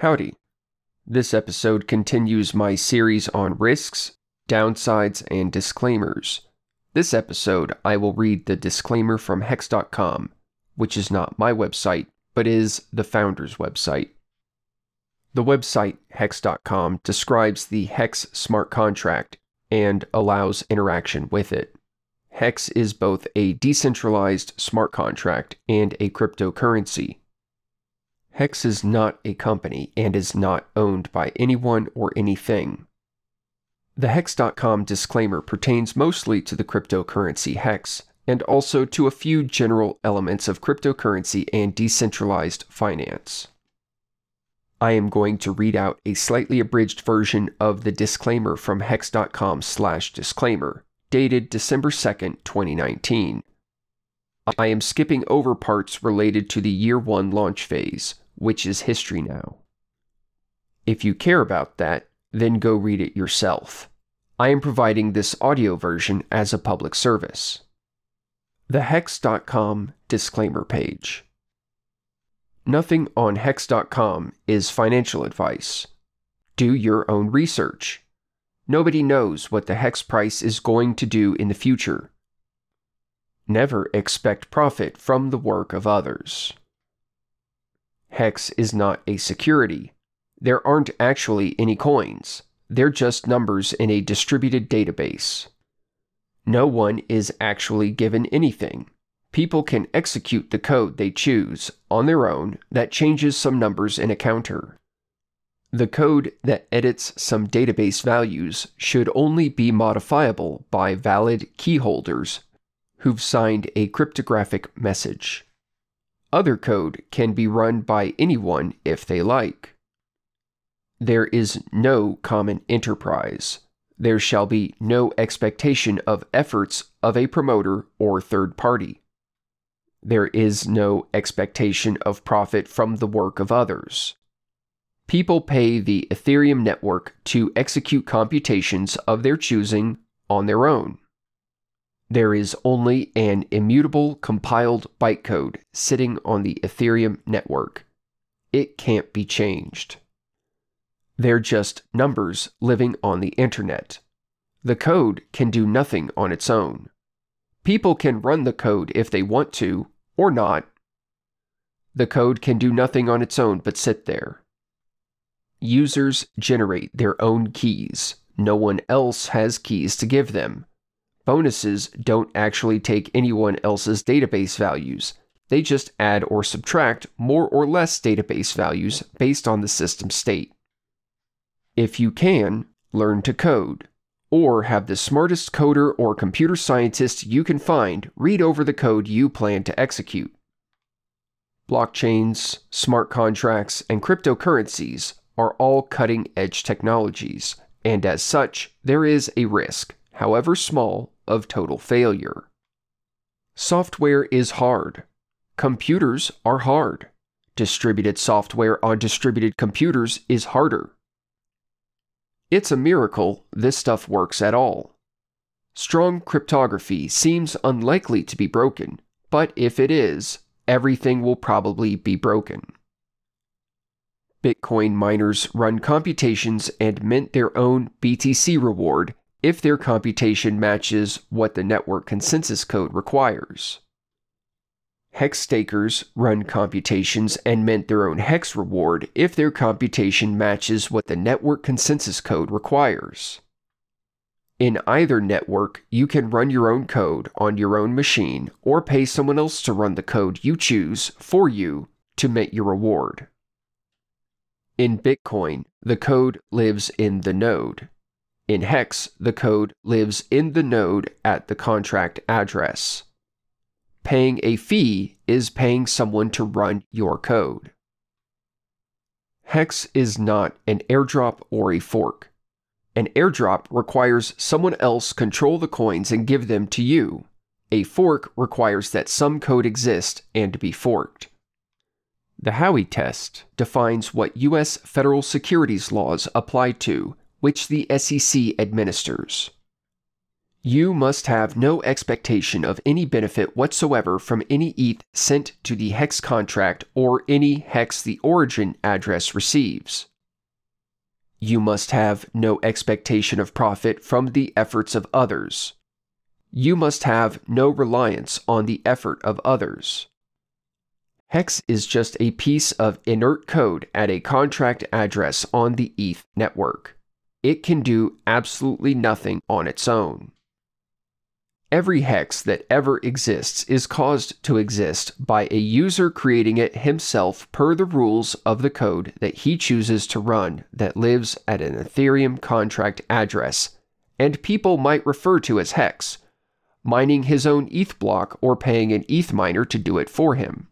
Howdy. This episode continues my series on risks, downsides, and disclaimers. This episode, I will read the disclaimer from Hex.com, which is not my website, but is the founder's website. The website, Hex.com, describes the Hex smart contract and allows interaction with it. Hex is both a decentralized smart contract and a cryptocurrency. Hex is not a company and is not owned by anyone or anything. The Hex.com disclaimer pertains mostly to the cryptocurrency Hex and also to a few general elements of cryptocurrency and decentralized finance. I am going to read out a slightly abridged version of the disclaimer from Hex.com/disclaimer, dated December 2nd, 2019. I am skipping over parts related to the year 1 launch phase, which is history now. If you care about that, then go read it yourself. I am providing this audio version as a public service. The Hex.com disclaimer page. Nothing on Hex.com is financial advice. Do your own research. Nobody knows what the Hex price is going to do in the future. Never expect profit from the work of others. Hex is not a security. There aren't actually any coins. They're just numbers in a distributed database. No one is actually given anything. People can execute the code they choose on their own that changes some numbers in a counter. The code that edits some database values should only be modifiable by valid key holders who've signed a cryptographic message. Other code can be run by anyone if they like. There is no common enterprise. There shall be no expectation of efforts of a promoter or third party. There is no expectation of profit from the work of others. People pay the Ethereum network to execute computations of their choosing on their own. There is only an immutable compiled bytecode sitting on the Ethereum network. It can't be changed. They're just numbers living on the internet. The code can do nothing on its own. People can run the code if they want to, or not. The code can do nothing on its own but sit there. Users generate their own keys. No one else has keys to give them. Bonuses don't actually take anyone else's database values. They just add or subtract more or less database values based on the system state. If you can, learn to code, or have the smartest coder or computer scientist you can find read over the code you plan to execute. Blockchains, smart contracts, and cryptocurrencies are all cutting-edge technologies, and as such, there is a risk, however small, of total failure. Software is hard. Computers are hard. Distributed software on distributed computers is harder. It's a miracle this stuff works at all. Strong cryptography seems unlikely to be broken, but if it is, everything will probably be broken. Bitcoin miners run computations and mint their own BTC reward if their computation matches what the network consensus code requires. Hex stakers run computations and mint their own Hex reward if their computation matches what the network consensus code requires. In either network, you can run your own code on your own machine or pay someone else to run the code you choose for you to mint your reward. In Bitcoin, the code lives in the node. In Hex, the code lives in the node at the contract address. Paying a fee is paying someone to run your code. Hex is not an airdrop or a fork. An airdrop requires someone else control the coins and give them to you. A fork requires that some code exist and be forked. The Howey test defines what U.S. federal securities laws apply to, which the SEC administers. You must have no expectation of any benefit whatsoever from any ETH sent to the HEX contract or any HEX the origin address receives. You must have no expectation of profit from the efforts of others. You must have no reliance on the effort of others. HEX is just a piece of inert code at a contract address on the ETH network. It can do absolutely nothing on its own. Every hex that ever exists is caused to exist by a user creating it himself per the rules of the code that he chooses to run that lives at an Ethereum contract address, and people might refer to as hex, mining his own ETH block or paying an ETH miner to do it for him.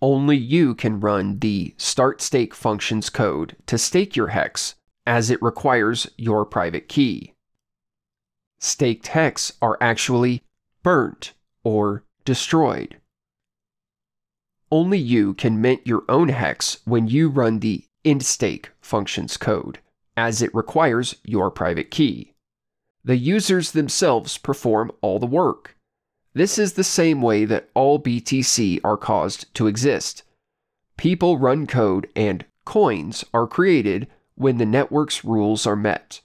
Only you can run the startStake function's code to stake your hex, as it requires your private key. Staked hex are actually burnt or destroyed. Only you can mint your own hex when you run the endstake function's code, as it requires your private key. The users themselves perform all the work. This is the same way that all BTC are caused to exist. People run code and coins are created when the network's rules are met.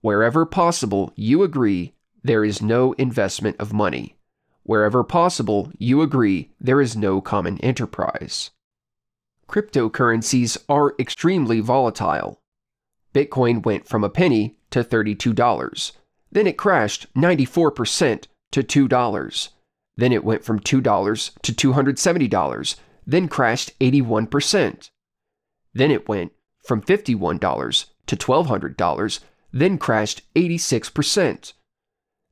Wherever possible, you agree there is no investment of money. Wherever possible, you agree there is no common enterprise. Cryptocurrencies are extremely volatile. Bitcoin went from a penny to $32. Then it crashed 94% to $2. Then it went from $2 to $270, then crashed 81%. Then it went from $51 to $1,200, then crashed 86%.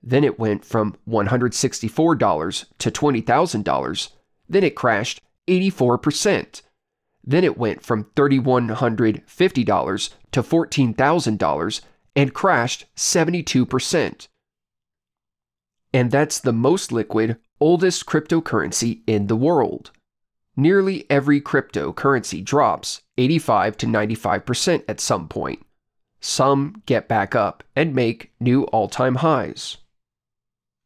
Then it went from $164 to $20,000, then it crashed 84%. Then it went from $3,150 to $14,000 and crashed 72%. And that's the most liquid, oldest cryptocurrency in the world. Nearly every cryptocurrency drops 85 to 95% at some point. Some get back up and make new all-time highs.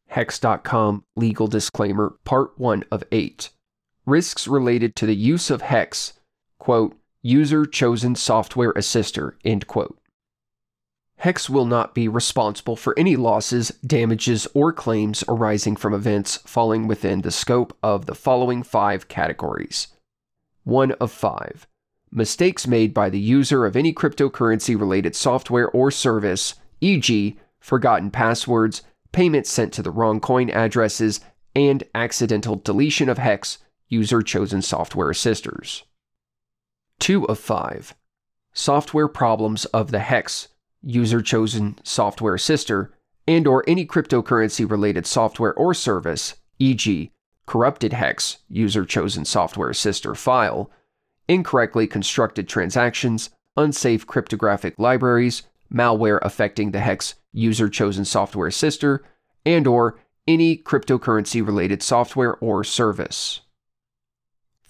Hex.com Legal Disclaimer Part 1 of 8. Risks related to the use of Hex, quote, user-chosen software assister, end quote. Hex will not be responsible for any losses, damages, or claims arising from events falling within the scope of the following 5 categories. 1 of 5. Mistakes made by the user of any cryptocurrency-related software or service, e.g., forgotten passwords, payments sent to the wrong coin addresses, and accidental deletion of Hex user-chosen software assisters. 2 of 5. Software problems of the Hex user-chosen software assister and or any cryptocurrency-related software or service, e.g., corrupted Hex user-chosen software assister file, incorrectly constructed transactions, unsafe cryptographic libraries, malware affecting the Hex user-chosen software assister, and or any cryptocurrency-related software or service.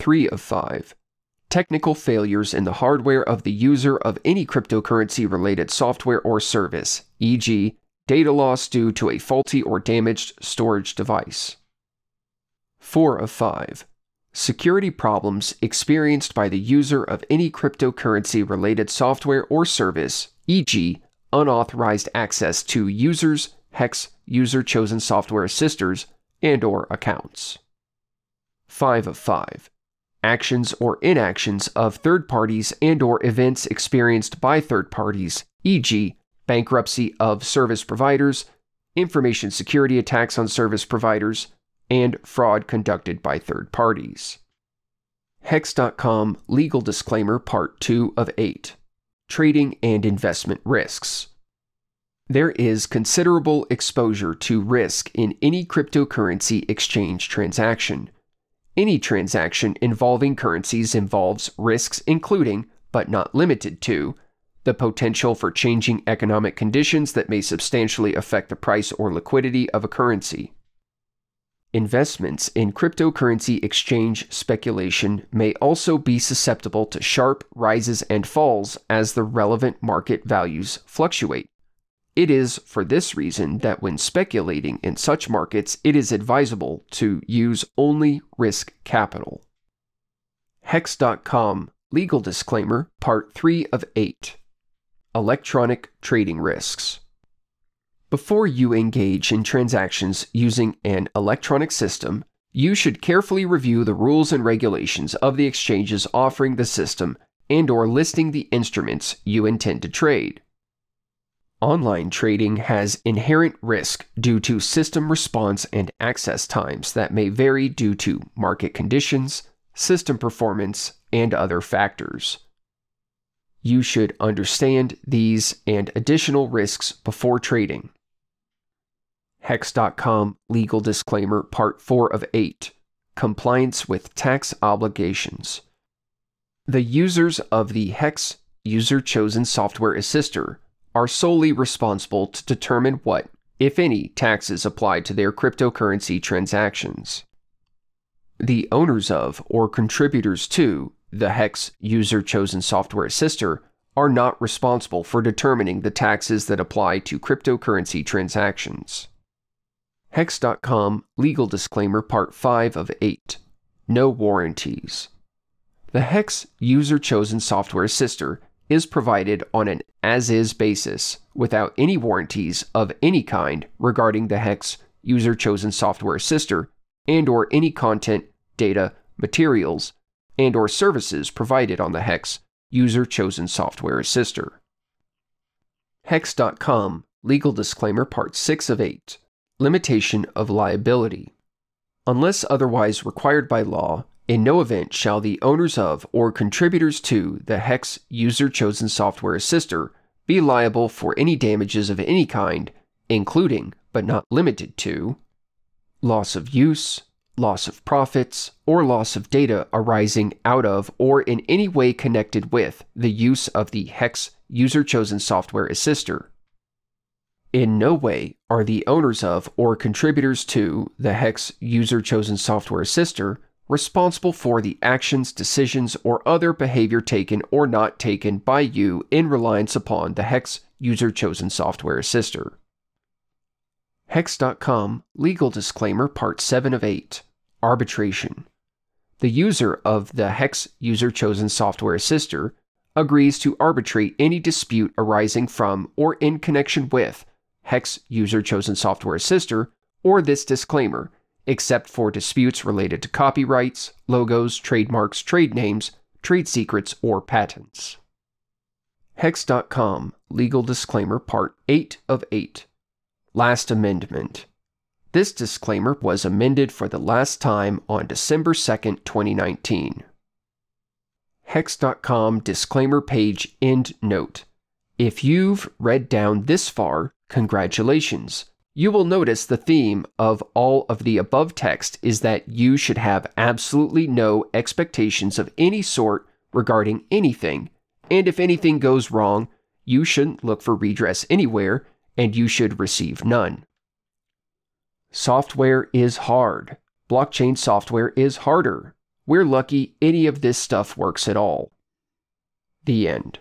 3 of 5. Technical failures in the hardware of the user of any cryptocurrency-related software or service, e.g., data loss due to a faulty or damaged storage device. 4 of 5. Security problems experienced by the user of any cryptocurrency-related software or service, e.g., unauthorized access to users, Hex user-chosen software assisters, and or accounts. 5 of 5. Actions or inactions of third parties and or events experienced by third parties, e.g., bankruptcy of service providers, information security attacks on service providers, and fraud conducted by third parties. Hex.com Legal Disclaimer Part 2 of 8. Trading and investment risks. There is considerable exposure to risk in any cryptocurrency exchange transaction. Any transaction involving currencies involves risks including, but not limited to, the potential for changing economic conditions that may substantially affect the price or liquidity of a currency. Investments in cryptocurrency exchange speculation may also be susceptible to sharp rises and falls as the relevant market values fluctuate. It is for this reason that when speculating in such markets, it is advisable to use only risk capital. Hex.com Legal Disclaimer Part 3 of 8. Electronic Trading Risks. Before you engage in transactions using an electronic system, you should carefully review the rules and regulations of the exchanges offering the system and/or listing the instruments you intend to trade. Online trading has inherent risk due to system response and access times that may vary due to market conditions, system performance, and other factors. You should understand these and additional risks before trading. Hex.com Legal Disclaimer Part 4 of 8. Compliance with Tax Obligations. The users of the Hex User Chosen Software Assister are solely responsible to determine what, if any, taxes apply to their cryptocurrency transactions. The owners of or contributors to the Hex User Chosen Software Assister are not responsible for determining the taxes that apply to cryptocurrency transactions. Hex.com Legal Disclaimer Part 5 of 8. No Warranties. The Hex User Chosen Software Assister is provided on an as-is basis without any warranties of any kind regarding the Hex User Chosen Software Assister and/or any content, data, materials, and/or services provided on the Hex User Chosen Software Assister. Hex.com Legal Disclaimer Part 6 of 8. Limitation of liability. Unless otherwise required by law, in no event shall the owners of or contributors to the Hex User Chosen Software Assister be liable for any damages of any kind, including, but not limited to, loss of use, loss of profits, or loss of data arising out of or in any way connected with the use of the Hex User Chosen Software Assister. In no way are the owners of or contributors to the Hex User Chosen Software Assister responsible for the actions, decisions, or other behavior taken or not taken by you in reliance upon the Hex User Chosen Software Assister. Hex.com Legal Disclaimer Part 7 of 8. Arbitration. The user of the Hex User Chosen Software Assister agrees to arbitrate any dispute arising from or in connection with Hex User Chosen Software Assister or this disclaimer, except for disputes related to copyrights, logos, trademarks, trade names, trade secrets, or patents. Hex.com Legal Disclaimer Part 8 of 8. Last Amendment. This disclaimer was amended for the last time on December 2nd, 2019. Hex.com Disclaimer Page End Note. If you've read down this far, congratulations. You will notice the theme of all of the above text is that you should have absolutely no expectations of any sort regarding anything, and if anything goes wrong, you shouldn't look for redress anywhere, and you should receive none. Software is hard. Blockchain software is harder. We're lucky any of this stuff works at all. The end.